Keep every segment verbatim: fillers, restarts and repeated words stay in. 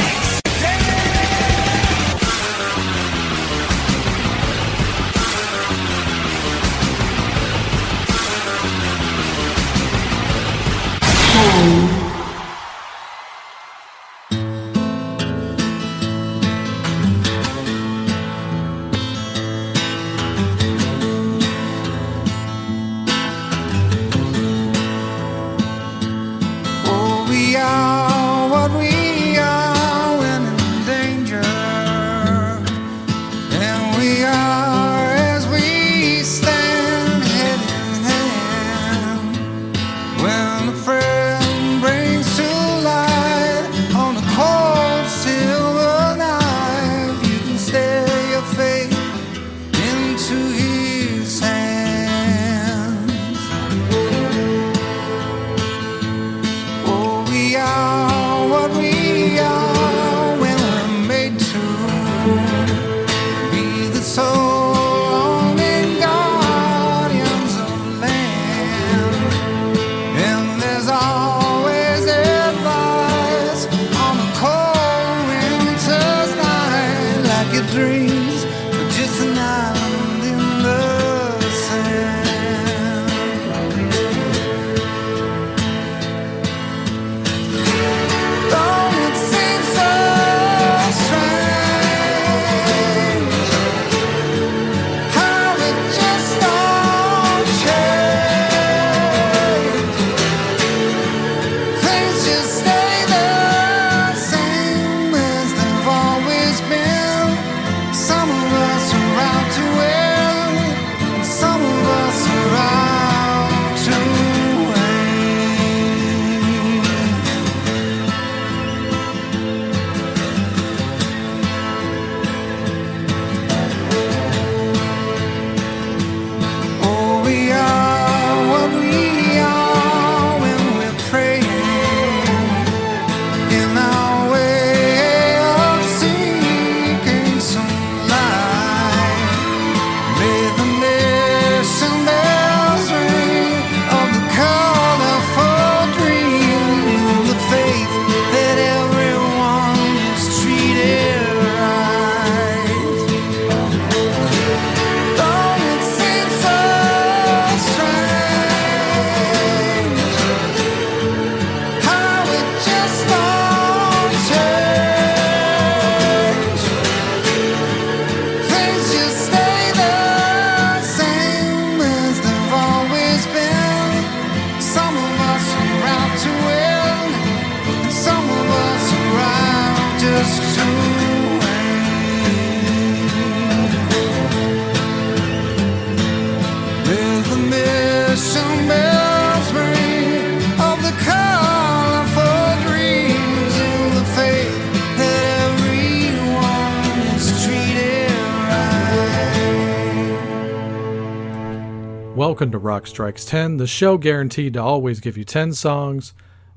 Ten! Welcome to Rock Strikes ten, the show guaranteed to always give you ten songs,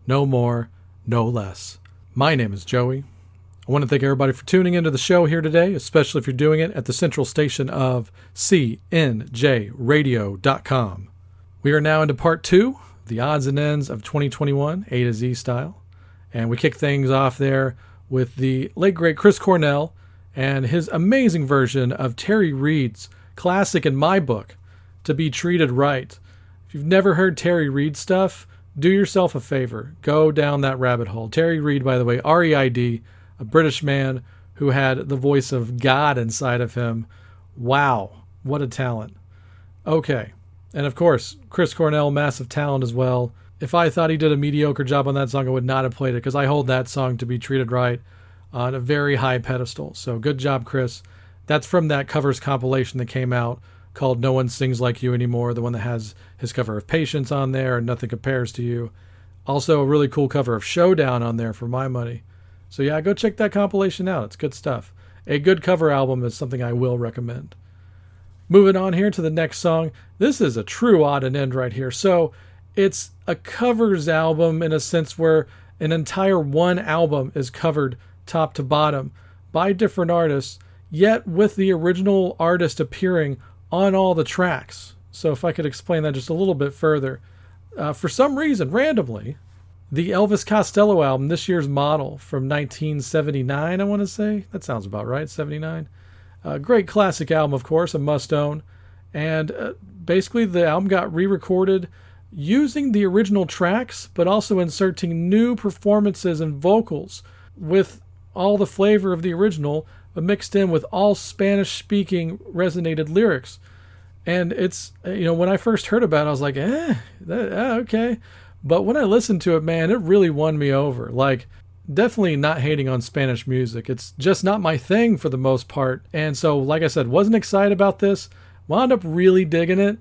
no more, no less. My name is Joey. I want to thank everybody for tuning into the show here today, especially if you're doing it at the central station of C N J Radio dot com. We are now into part two, the odds and ends of twenty twenty-one, A to Z style. And we kick things off there with the late, great Chris Cornell and his amazing version of Terry Reid's classic, in my book, To Be Treated Right. If you've never heard Terry Reid stuff, do yourself a favor. Go down that rabbit hole. Terry Reid, by the way, R E I D, a British man who had the voice of God inside of him. Wow, what a talent. Okay. And of course, Chris Cornell, massive talent as well. if I thought he did a mediocre job on that song, I would not have played it, because I hold that song to be treated right on a very high pedestal. So good job, Chris. That's from that covers compilation that came out called No One Sings Like You Anymore, the one that has his cover of Patience on there and Nothing Compares to You. Also a really cool cover of Showdown on there for my money. So yeah, go check that compilation out. It's good stuff. A good cover album is something I will recommend. Moving on here to the next song. This is a true odd and end right here. So it's a covers album in a sense where an entire one album is covered top to bottom by different artists, yet with the original artist appearing on all the tracks. So if I could explain that just a little bit further. Uh, for some reason, randomly, the Elvis Costello album, This Year's Model, from nineteen seventy-nine, I want to say. That sounds about right, seventy-nine. Uh, great classic album, of course, a must-own. And uh, basically the album got re-recorded using the original tracks, but also inserting new performances and vocals with all the flavor of the original, but mixed in with all Spanish-speaking resonated lyrics. And it's, you know, when I first heard about it, I was like, eh, that, ah, okay. But when I listened to it, man, it really won me over. Like, definitely not hating on Spanish music. It's just not my thing for the most part. And so, like I said, wasn't excited about this, wound up really digging it.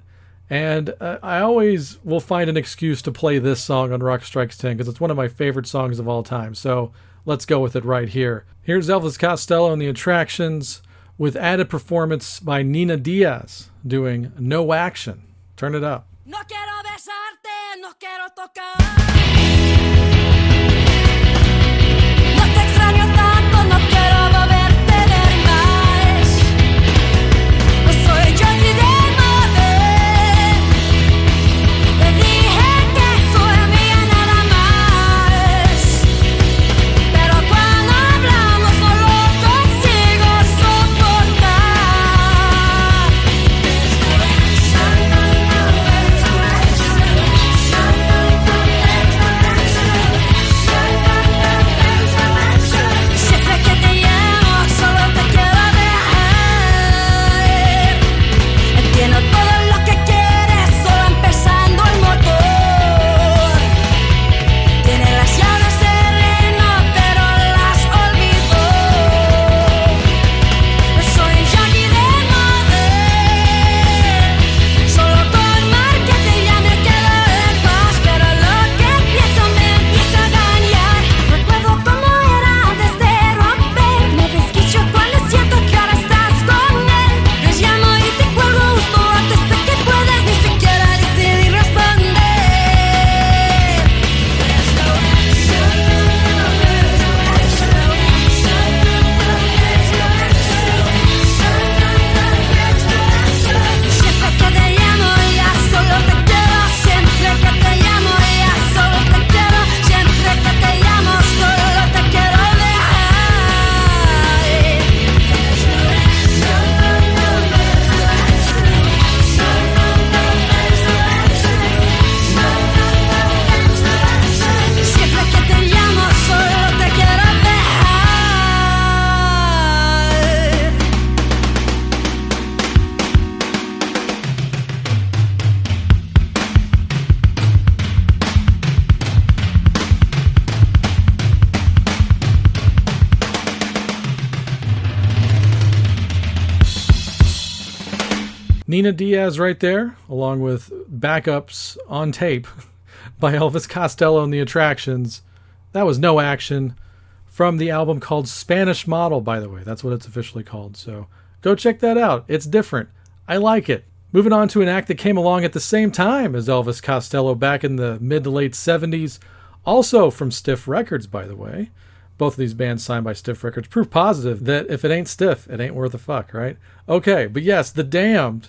And uh, I always will find an excuse to play this song on Rock Strikes ten because it's one of my favorite songs of all time. So let's go with it right here. Here's Elvis Costello and The Attractions with added performance by Nina Diaz doing No Action. Turn it up. No quiero besarte, no quiero tocar. No te extraño tanto, no quiero volver a tener más. No soy Johnny Depp. Nina Diaz right there, along with backups on tape by Elvis Costello and The Attractions. That was No Action from the album called Spanish Model, by the way. That's what it's officially called. So go check that out. It's different. I like it. Moving on to an act that came along at the same time as Elvis Costello back in the mid to late seventies. Also from Stiff Records, by the way. Both of these bands signed by Stiff Records. Proof positive that if it ain't stiff, it ain't worth a fuck, right? Okay, but yes, The Damned.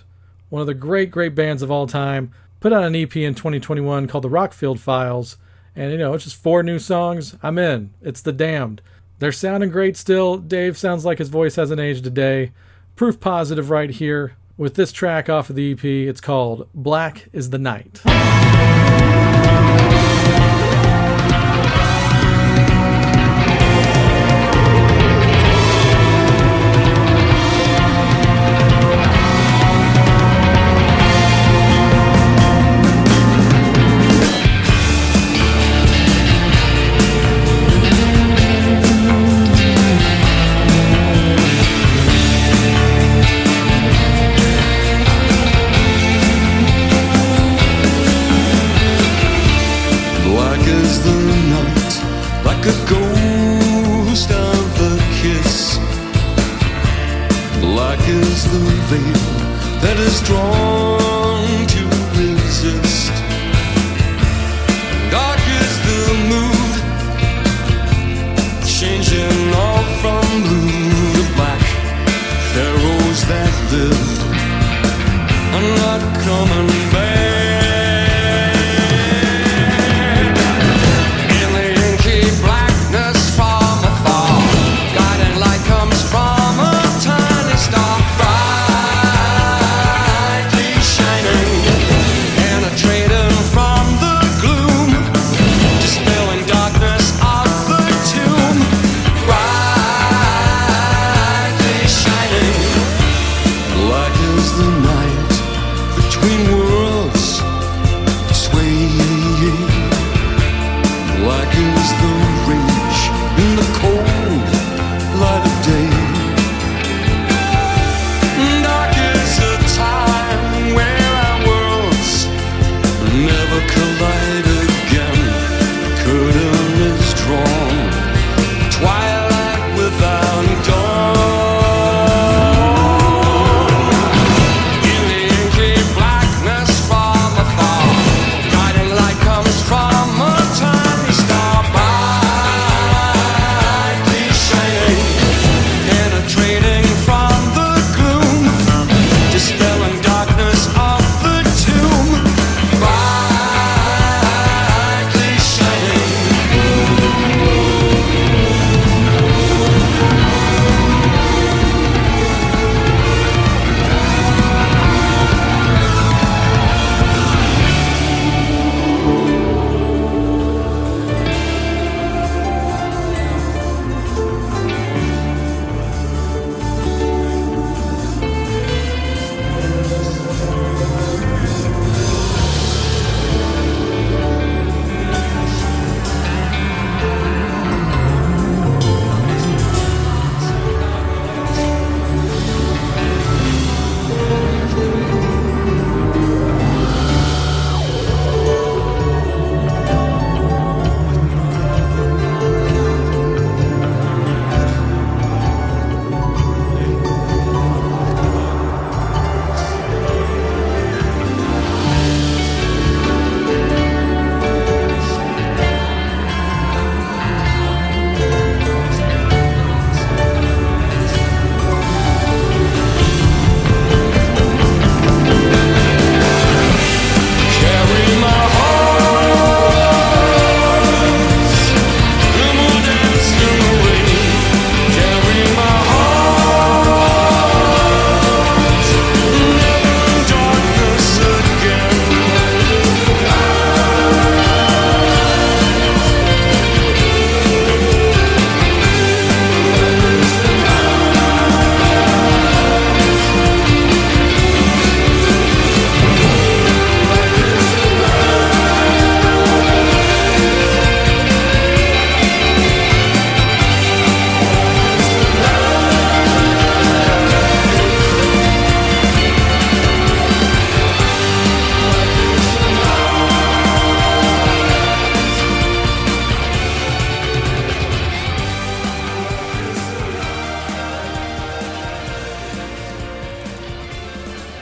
One of the great, great bands of all time, put out an E P in twenty twenty-one called The Rockfield Files. And, you know, it's just four new songs. I'm in. It's The Damned. They're sounding great still. Dave sounds like his voice hasn't aged a day. Proof positive right here with this track off of the E P. It's called Black is the Night. something that is strong to resist. Dark is the mood, changing all from blue to black. Pharaohs that lived are not coming back.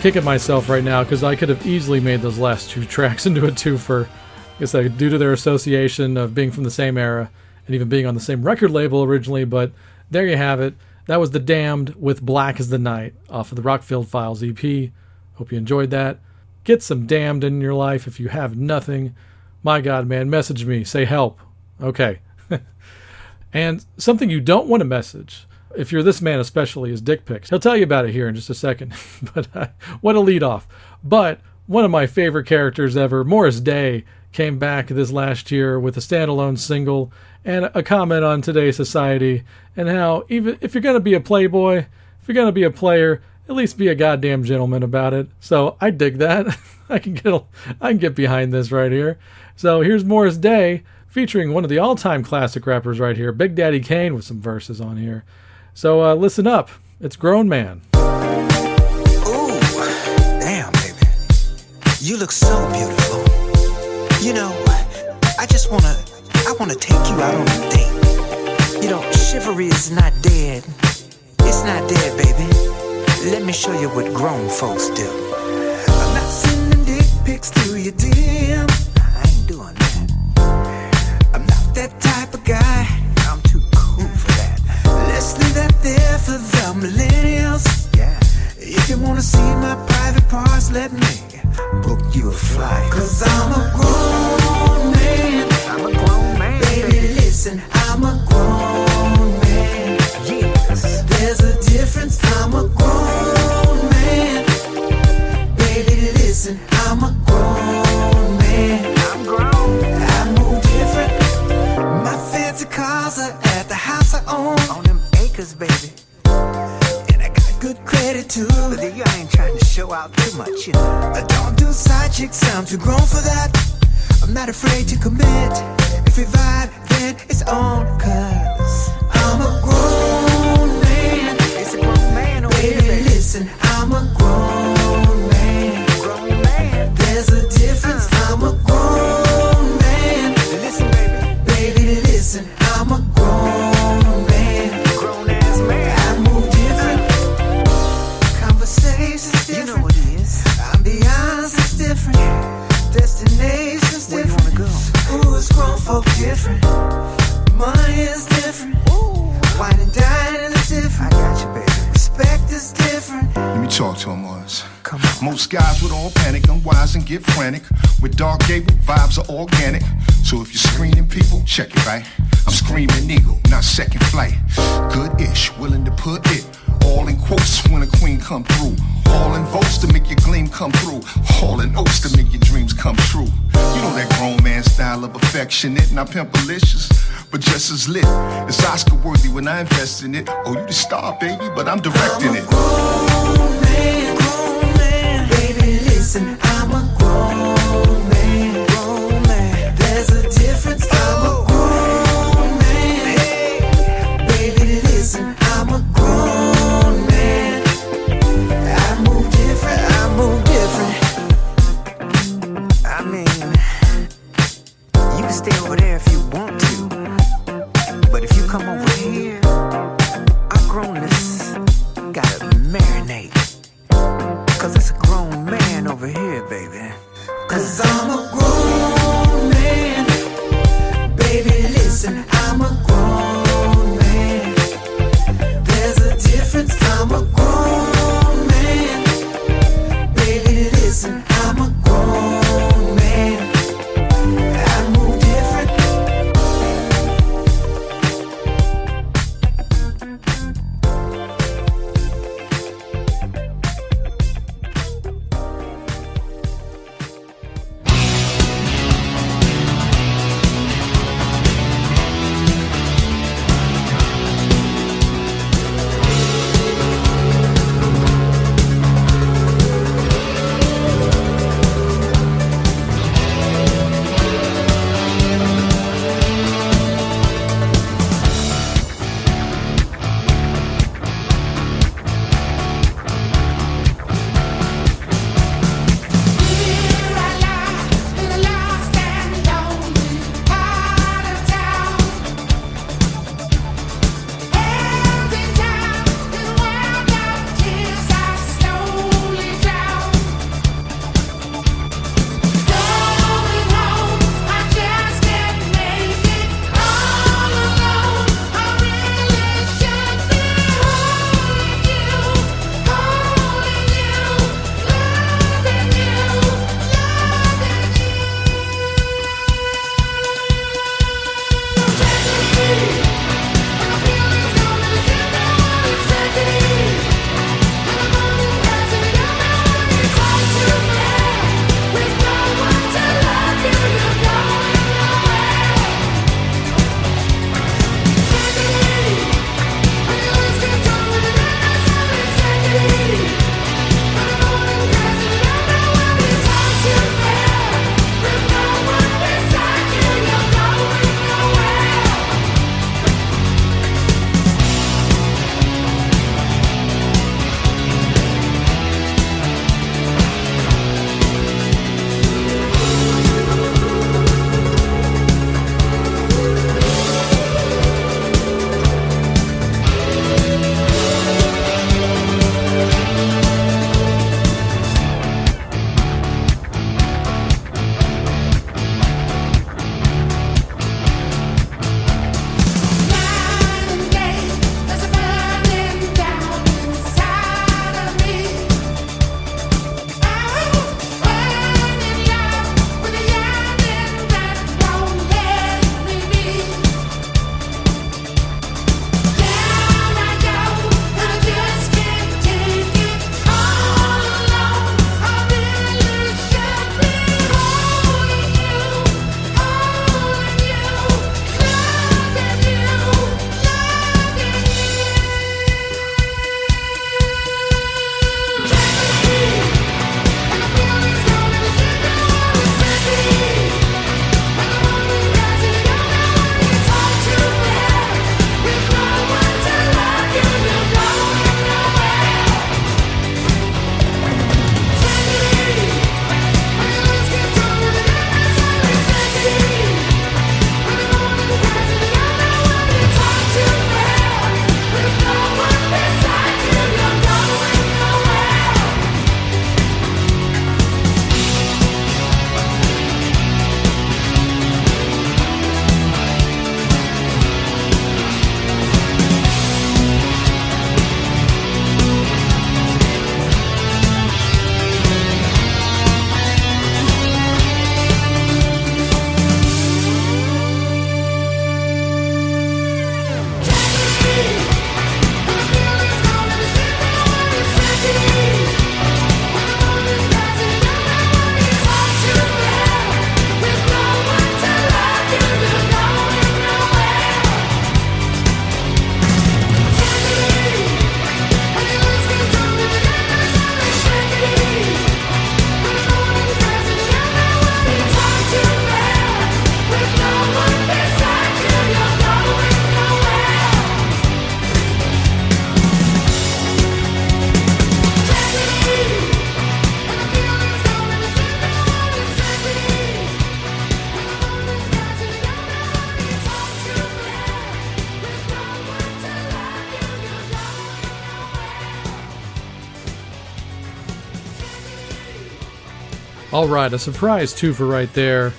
Kicking myself right now because I could have easily made those last two tracks into a twofer. I guess I, due to their association of being from the same era and even being on the same record label originally, but there you have it. That was The Damned with Black as the Night off of the Rockfield Files E P. Hope you enjoyed that. Get some damned in your life if you have nothing. My God, man, message me. Say help. Okay. And something you don't want to message, if you're this man especially, is dick pics. He'll tell you about it here in just a second. But uh, what a lead off. But one of my favorite characters ever, Morris Day, came back this last year with a standalone single and a comment on today's society and how even if you're going to be a playboy, if you're going to be a player, at least be a goddamn gentleman about it. So I dig that. I can get a, I can get behind this right here. So here's Morris Day featuring one of the all-time classic rappers right here, Big Daddy Kane, with some verses on here. So uh, listen up, it's Grown Man. Ooh, damn, baby. You look so beautiful. You know, I just want to, I want to take you out on a date. You know, chivalry is not dead. It's not dead, baby. Let me show you what grown folks do. I'm not sending dick pics to your D M. I ain't doing that. I'm not that type of guy. I'm too cool for that. Let's leave that there for the millennials. Yeah. If you wanna see my private parts, let me book you a flight. Cause I'm a grown man. I'm a grown man. Baby, listen, I'm a grown man. Yes. There's a difference. I'm a grown man. Baby, listen, I'm a grown man. I'm grown. I'm no different. My fancy cars are at the house I own. On them acres, baby. Good credit too, but you ain't trying to show out too much, you know. I don't do side chicks, I'm too grown for that. I'm not afraid to commit. If we vibe, then it's on. Cause I'm a grown man. It's a grown man over here. Baby, listen, I'm a grown man. Grown man. There's a difference. Uh. I'm a grown man. Listen, baby. Baby, listen, I'm a grown. Grown folk different. Money is different. Ooh. Wine and dining is different. I got you, baby. Respect is different. Let me talk to him, Morris. Come on. Most guys would all panic, unwise and get frantic. With Dark Gable, vibes are organic. So if you're screening people, check it, right? I'm screaming eagle, not second flight. Good-ish, willing to put it all in quotes when a queen come through. All in votes to make your gleam come through. All in oats to make your dreams come true. You know that grown man style of affectionate. Not pimpalicious, but just as lit. It's Oscar worthy when I invest in it. Oh, you the star, baby, but I'm directing I'm a it. Grown man, grown man. Baby, listen, I'm a grown man, grown man. There's a difference. I'm a grown man. Baby, listen, I'm a grown. Stay over there if you want to, but if you come over here, our grownness gotta marinate, cause it's a grown man over here, baby. Cause I'm a grown man, baby, listen, I'm a grown man, there's a difference, I'm a grown man, baby, listen, I'm a grown. All right, a surprise twofer right there.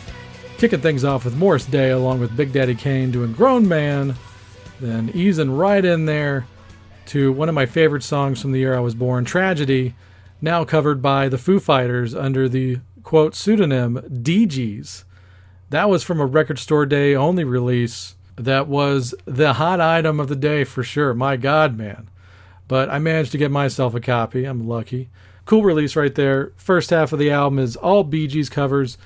Kicking things off with Morris Day along with Big Daddy Kane doing Grown Man, then easing right in there to one of my favorite songs from the year I was born, Tragedy, now covered by the Foo Fighters under the, quote, pseudonym Bee Gees. That was from a Record Store Day only release. That was the hot item of the day for sure. My God, man. But I managed to get myself a copy. I'm lucky. Cool release right there. First half of the album is all Bee Gees covers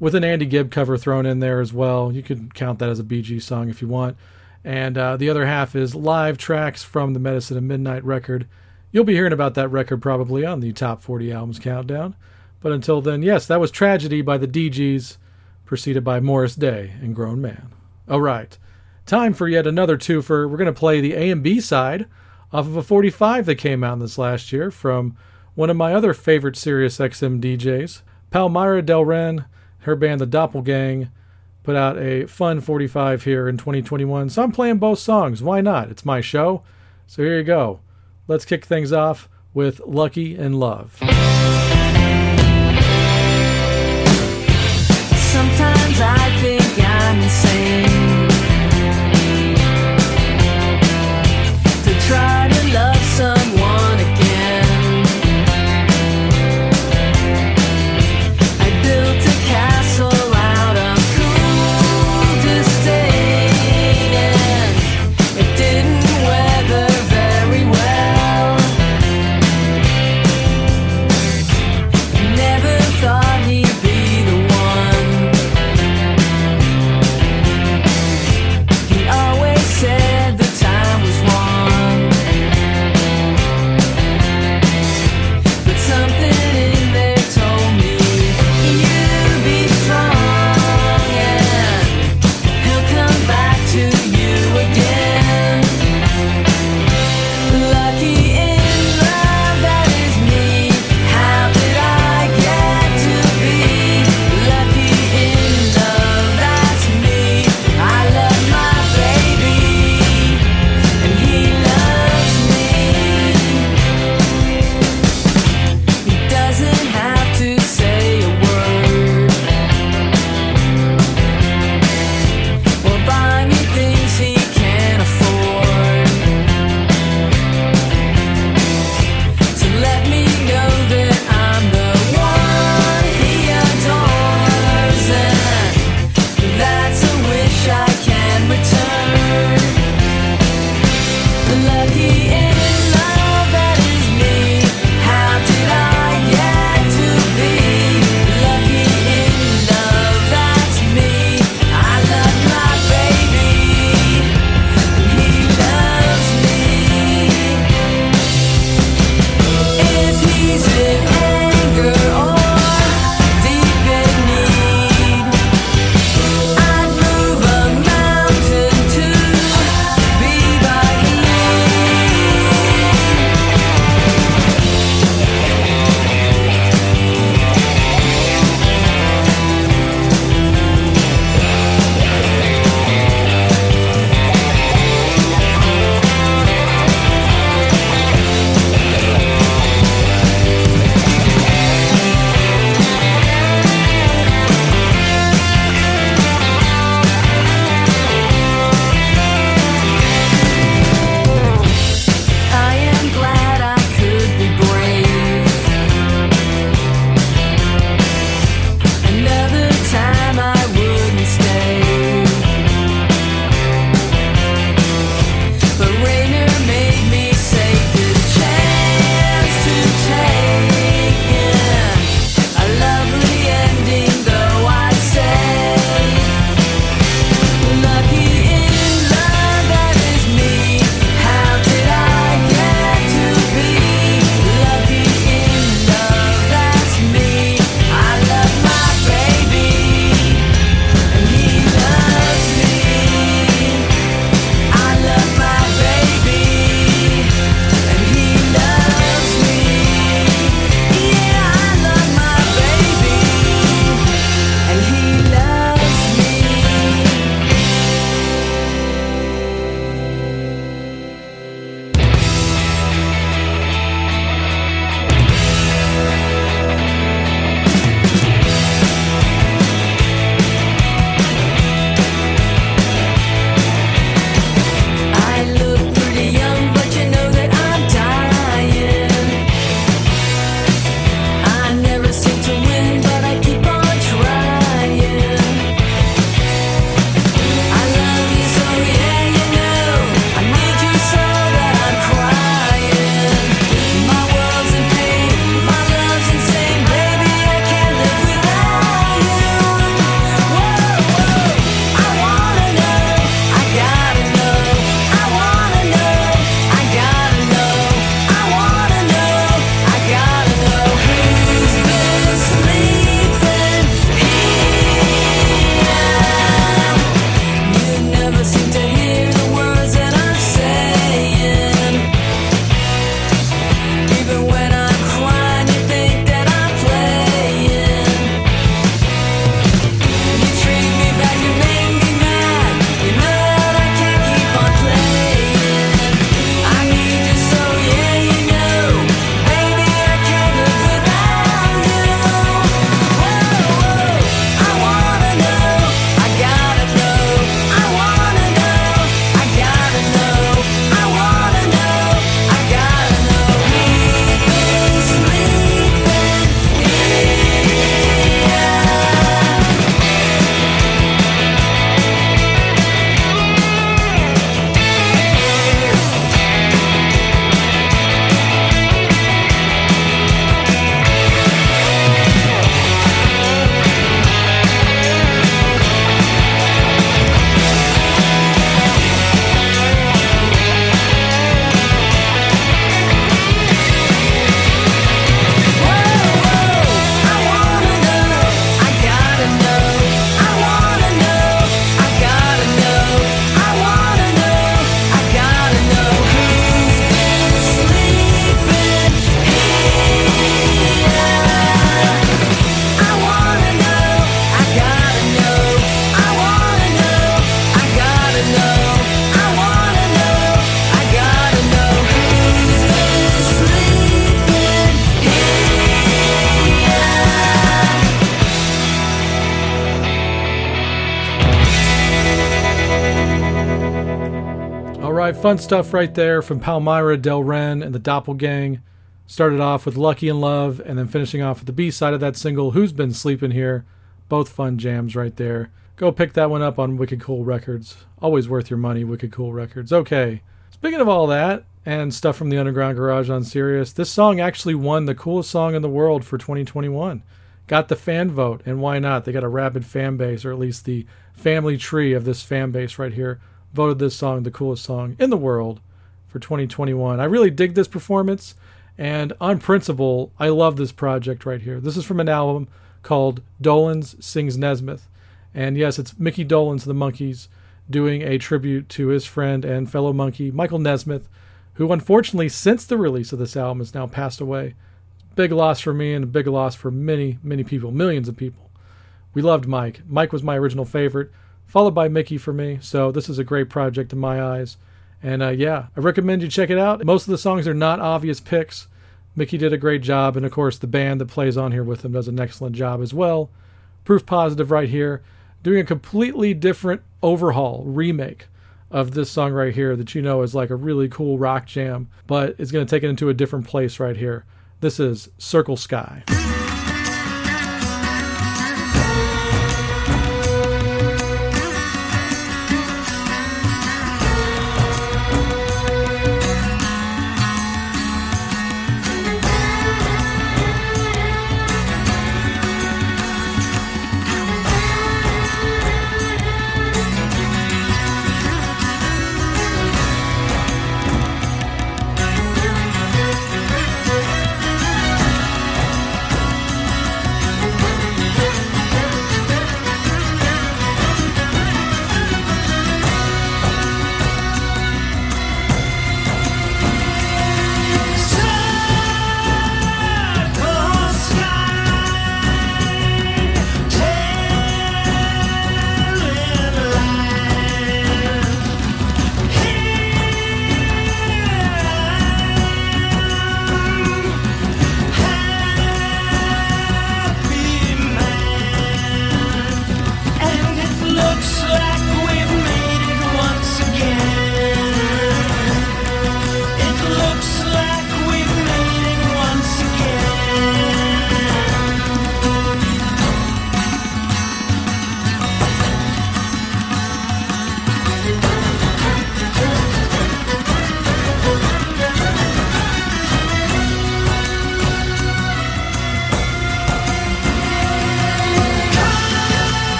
with an Andy Gibb cover thrown in there as well. You can count that as a Bee Gees song if you want. And uh, the other half is live tracks from the Medicine of Midnight record. You'll be hearing about that record probably on the Top forty Albums Countdown. But until then, yes, that was Tragedy by the Bee Gees, preceded by Morris Day and Grown Man. All right, time for yet another twofer. We're going to play the A and B side off of a forty-five that came out in this last year from one of my other favorite SiriusXM D Js, Palmyra Del Rennes. Her band, The Doppelgang, put out a fun forty-five here in twenty twenty-one. So I'm playing both songs. Why not? It's my show. So here you go. Let's kick things off with Lucky in Love. Sometimes I think I'm insane to try to love someone again. I built a castle out of cool disdain, and it didn't weather very well. Never thought he'd be the one. right, fun stuff right there from Palmyra Del Rennes and The Doppelgang. Started off with Lucky in Love and then finishing off with the B-side of that single, Who's Been Sleeping Here. Both fun jams right there. Go pick that one up on Wicked Cool Records. Always worth your money, Wicked Cool Records. Okay, speaking of all that and stuff from the Underground Garage on Sirius, this song actually won the coolest song in the world for twenty twenty-one. Got the fan vote, and why not? They got a rabid fan base, or at least the family tree of this fan base right here, voted this song the coolest song in the world for twenty twenty-one. I really dig this performance, and on principle, I love this project right here. This is from an album called Dolenz Sings Nesmith. And yes, it's Mickey Dolenz of the Monkees doing a tribute to his friend and fellow monkey, Michael Nesmith, who unfortunately, since the release of this album, has now passed away. Big loss for me and a big loss for many, many people, millions of people. We loved Mike. Mike was my original favorite, followed by Mickey for me, so this is a great project in my eyes. And uh, yeah, I recommend you check it out. Most of the songs are not obvious picks. Mickey did a great job, and of course the band that plays on here with him does an excellent job as well. Proof Positive right here, doing a completely different overhaul, remake of this song right here that you know is like a really cool rock jam, but it's going to take it into a different place right here. This is Circle Sky.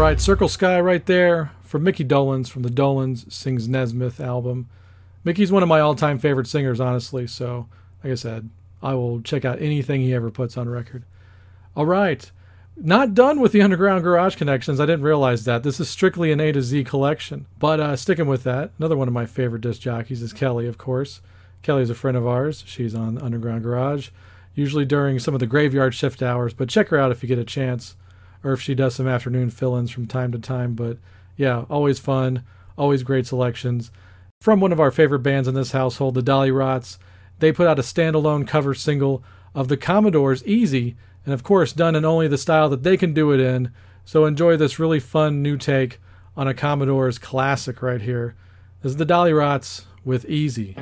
right, Circle Sky right there from Mickey Dolenz from the Dolenz Sings Nesmith album. Mickey's one of my all-time favorite singers, honestly, so like I said, I will check out anything he ever puts on record. All right, not done with the Underground Garage connections. I didn't realize that. This is strictly an A to Z collection, but uh, sticking with that, another one of my favorite disc jockeys is Kelly, of course. Kelly's a friend of ours. She's on Underground Garage, usually during some of the graveyard shift hours, but check her out if you get a chance, or if she does some afternoon fill-ins from time to time. But yeah, always fun, always great selections. From one of our favorite bands in this household, the Dollyrots, they put out a standalone cover single of the Commodores, Easy, and of course done in only the style that they can do it in. So enjoy this really fun new take on a Commodores classic right here. This is the Dollyrots with Easy.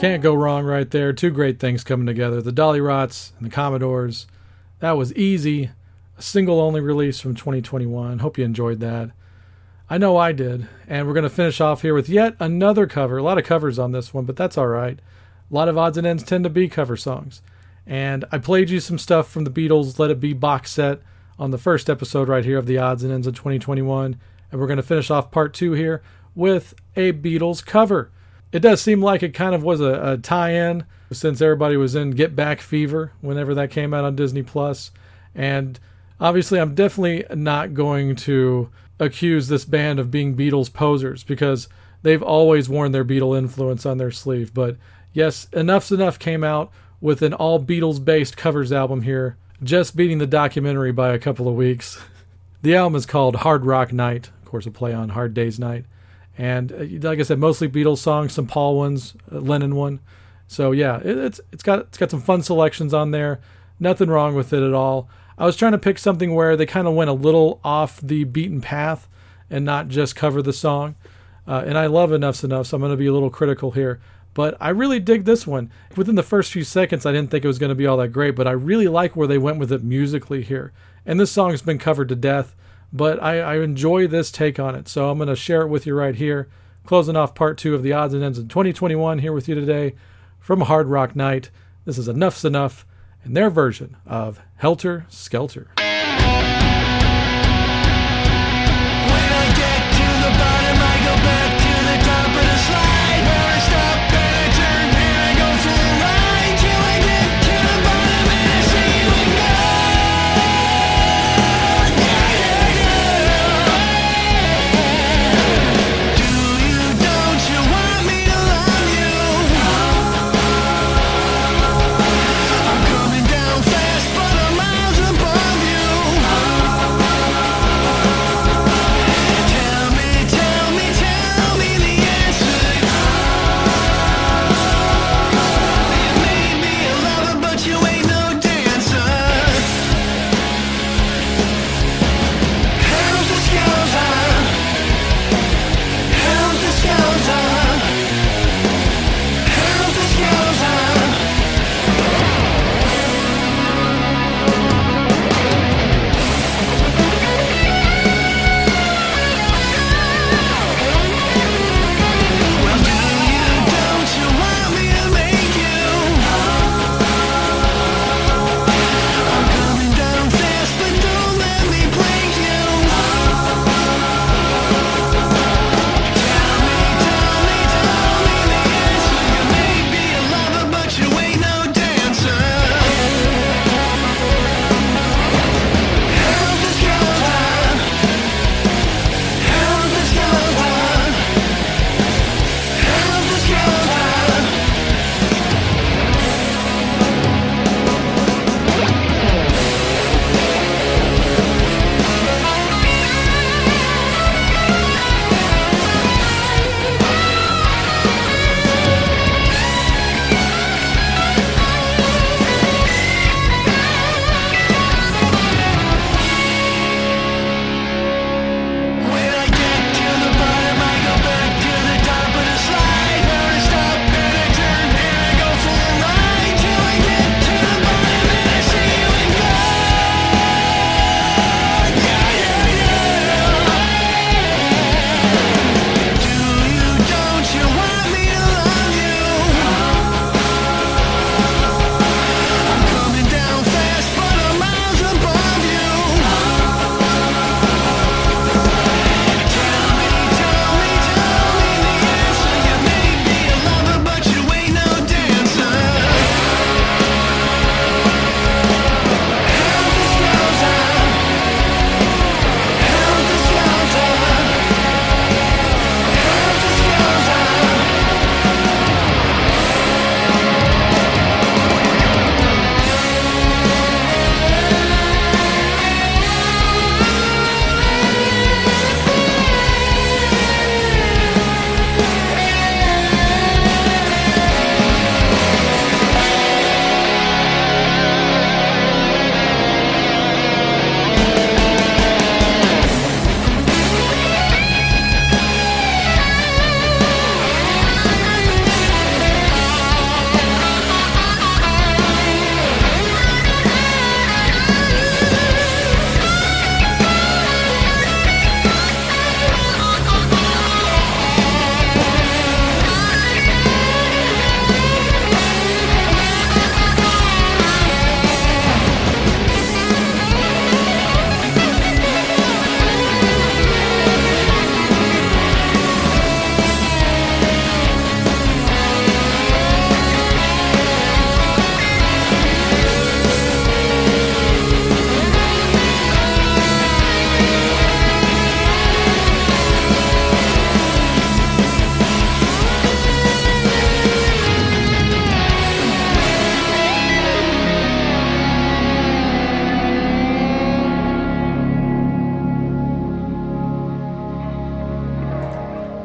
Can't go wrong right there. Two great things coming together. The Dollyrots and the Commodores. That was Easy. A single only release from twenty twenty-one. Hope you enjoyed that. I know I did. And we're going to finish off here with yet another cover. A lot of covers on this one, but that's all right. A lot of odds and ends tend to be cover songs. And I played you some stuff from the Beatles' Let It Be box set on the first episode right here of the odds and ends of twenty twenty-one. And we're going to finish off part two here with a Beatles cover. It does seem like it kind of was a, a tie-in, since everybody was in Get Back fever whenever that came out on Disney Plus. And obviously I'm definitely not going to accuse this band of being Beatles posers, because they've always worn their Beatle influence on their sleeve. But yes, Enough's Enough came out with an all Beatles-based covers album here, just beating the documentary by a couple of weeks. The album is called Hard Rock Night, of course a play on Hard Day's Night. And like I said, mostly Beatles songs, some Paul ones, Lennon one. So yeah, it, it's it's got it's got some fun selections on there. Nothing wrong with it at all. I was trying to pick something where they kind of went a little off the beaten path and not just cover the song. Uh, and I love Enough's Enough, so I'm going to be a little critical here. But I really dig this one. Within the first few seconds, I didn't think it was going to be all that great, but I really like where they went with it musically here. And this song's been covered to death. But I, I enjoy this take on it, so I'm going to share it with you right here. closing off part two of the odds and ends in twenty twenty-one here with you today from Hard Rock Night. This is Enough's Enough and their version of Helter Skelter.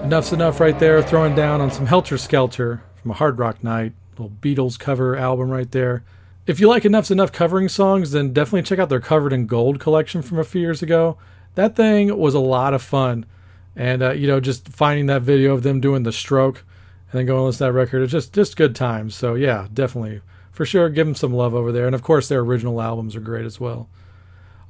Enough's Enough right there, throwing down on some Helter Skelter from a Hard Rock Night, little Beatles cover album right there. If you like Enough's Enough covering songs, then definitely check out their Covered in Gold collection from a few years ago. That thing was a lot of fun. And, uh, you know, just finding that video of them doing the stroke and then going and listen to that record, it's just, just good times. So, yeah, definitely, for sure, give them some love over there. And, of course, their original albums are great as well.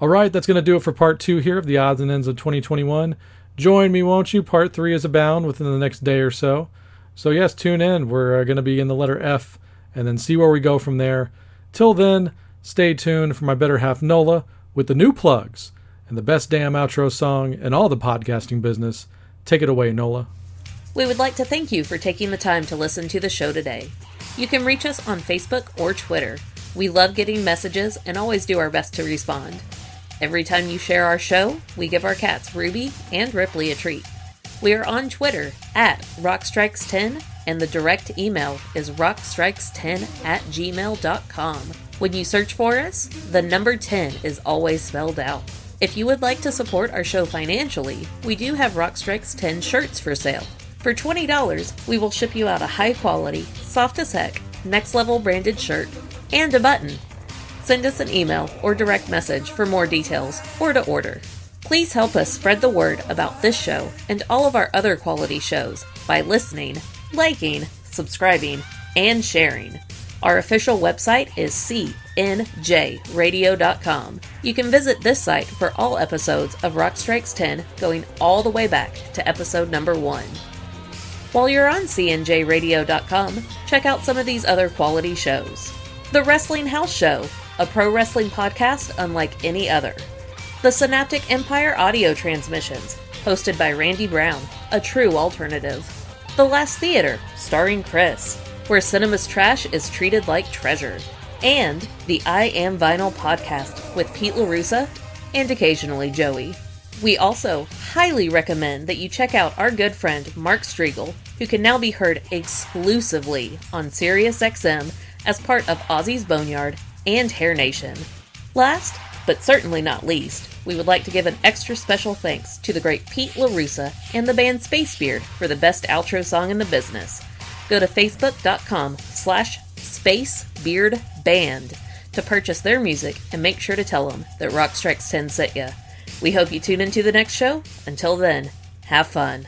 All right, that's going to do it for part two here of the odds and ends of twenty twenty-one. Join me, won't you? Part three is abound within the next day or so. So yes, tune in. We're going to be in the letter F and then see where we go from there. Till then, stay tuned for my better half Nola with the new plugs and the best damn outro song in all the podcasting business. Take it away, Nola. We would like to thank you for taking the time to listen to the show today. You can reach us on Facebook or Twitter. We love getting messages and always do our best to respond. Every time you share our show, we give our cats Ruby and Ripley a treat. We are on Twitter at Rock Strikes Ten, and the direct email is rockstrikes ten at gmail dot com. When you search for us, the number ten is always spelled out. If you would like to support our show financially, we do have Rock Strikes ten shirts for sale. For twenty dollars, we will ship you out a high-quality, soft-as-heck, next-level branded shirt and a button. Send us an email or direct message for more details or to order. Please help us spread the word about this show and all of our other quality shows by listening, liking, subscribing, and sharing. Our official website is C N J radio dot com. You can visit this site for all episodes of Rock Strikes ten going all the way back to episode number one. While you're on C N J radio dot com, check out some of these other quality shows. The Wrestling House Show, a pro wrestling podcast unlike any other. The Synaptic Empire Audio Transmissions, hosted by Randy Brown, a true alternative. The Last Theater, starring Chris, where cinema's trash is treated like treasure. And the I Am Vinyl podcast with Pete LaRussa and occasionally Joey. We also highly recommend that you check out our good friend Mark Striegel, who can now be heard exclusively on SiriusXM as part of Ozzy's Boneyard and Hair Nation. Last, but certainly not least, we would like to give an extra special thanks to the great Pete LaRussa and the band Spacebeard for the best outro song in the business. Go to facebook.com slash spacebeardband to purchase their music and make sure to tell them that Rock Strikes ten sent ya. We hope you tune into the next show. Until then, have fun.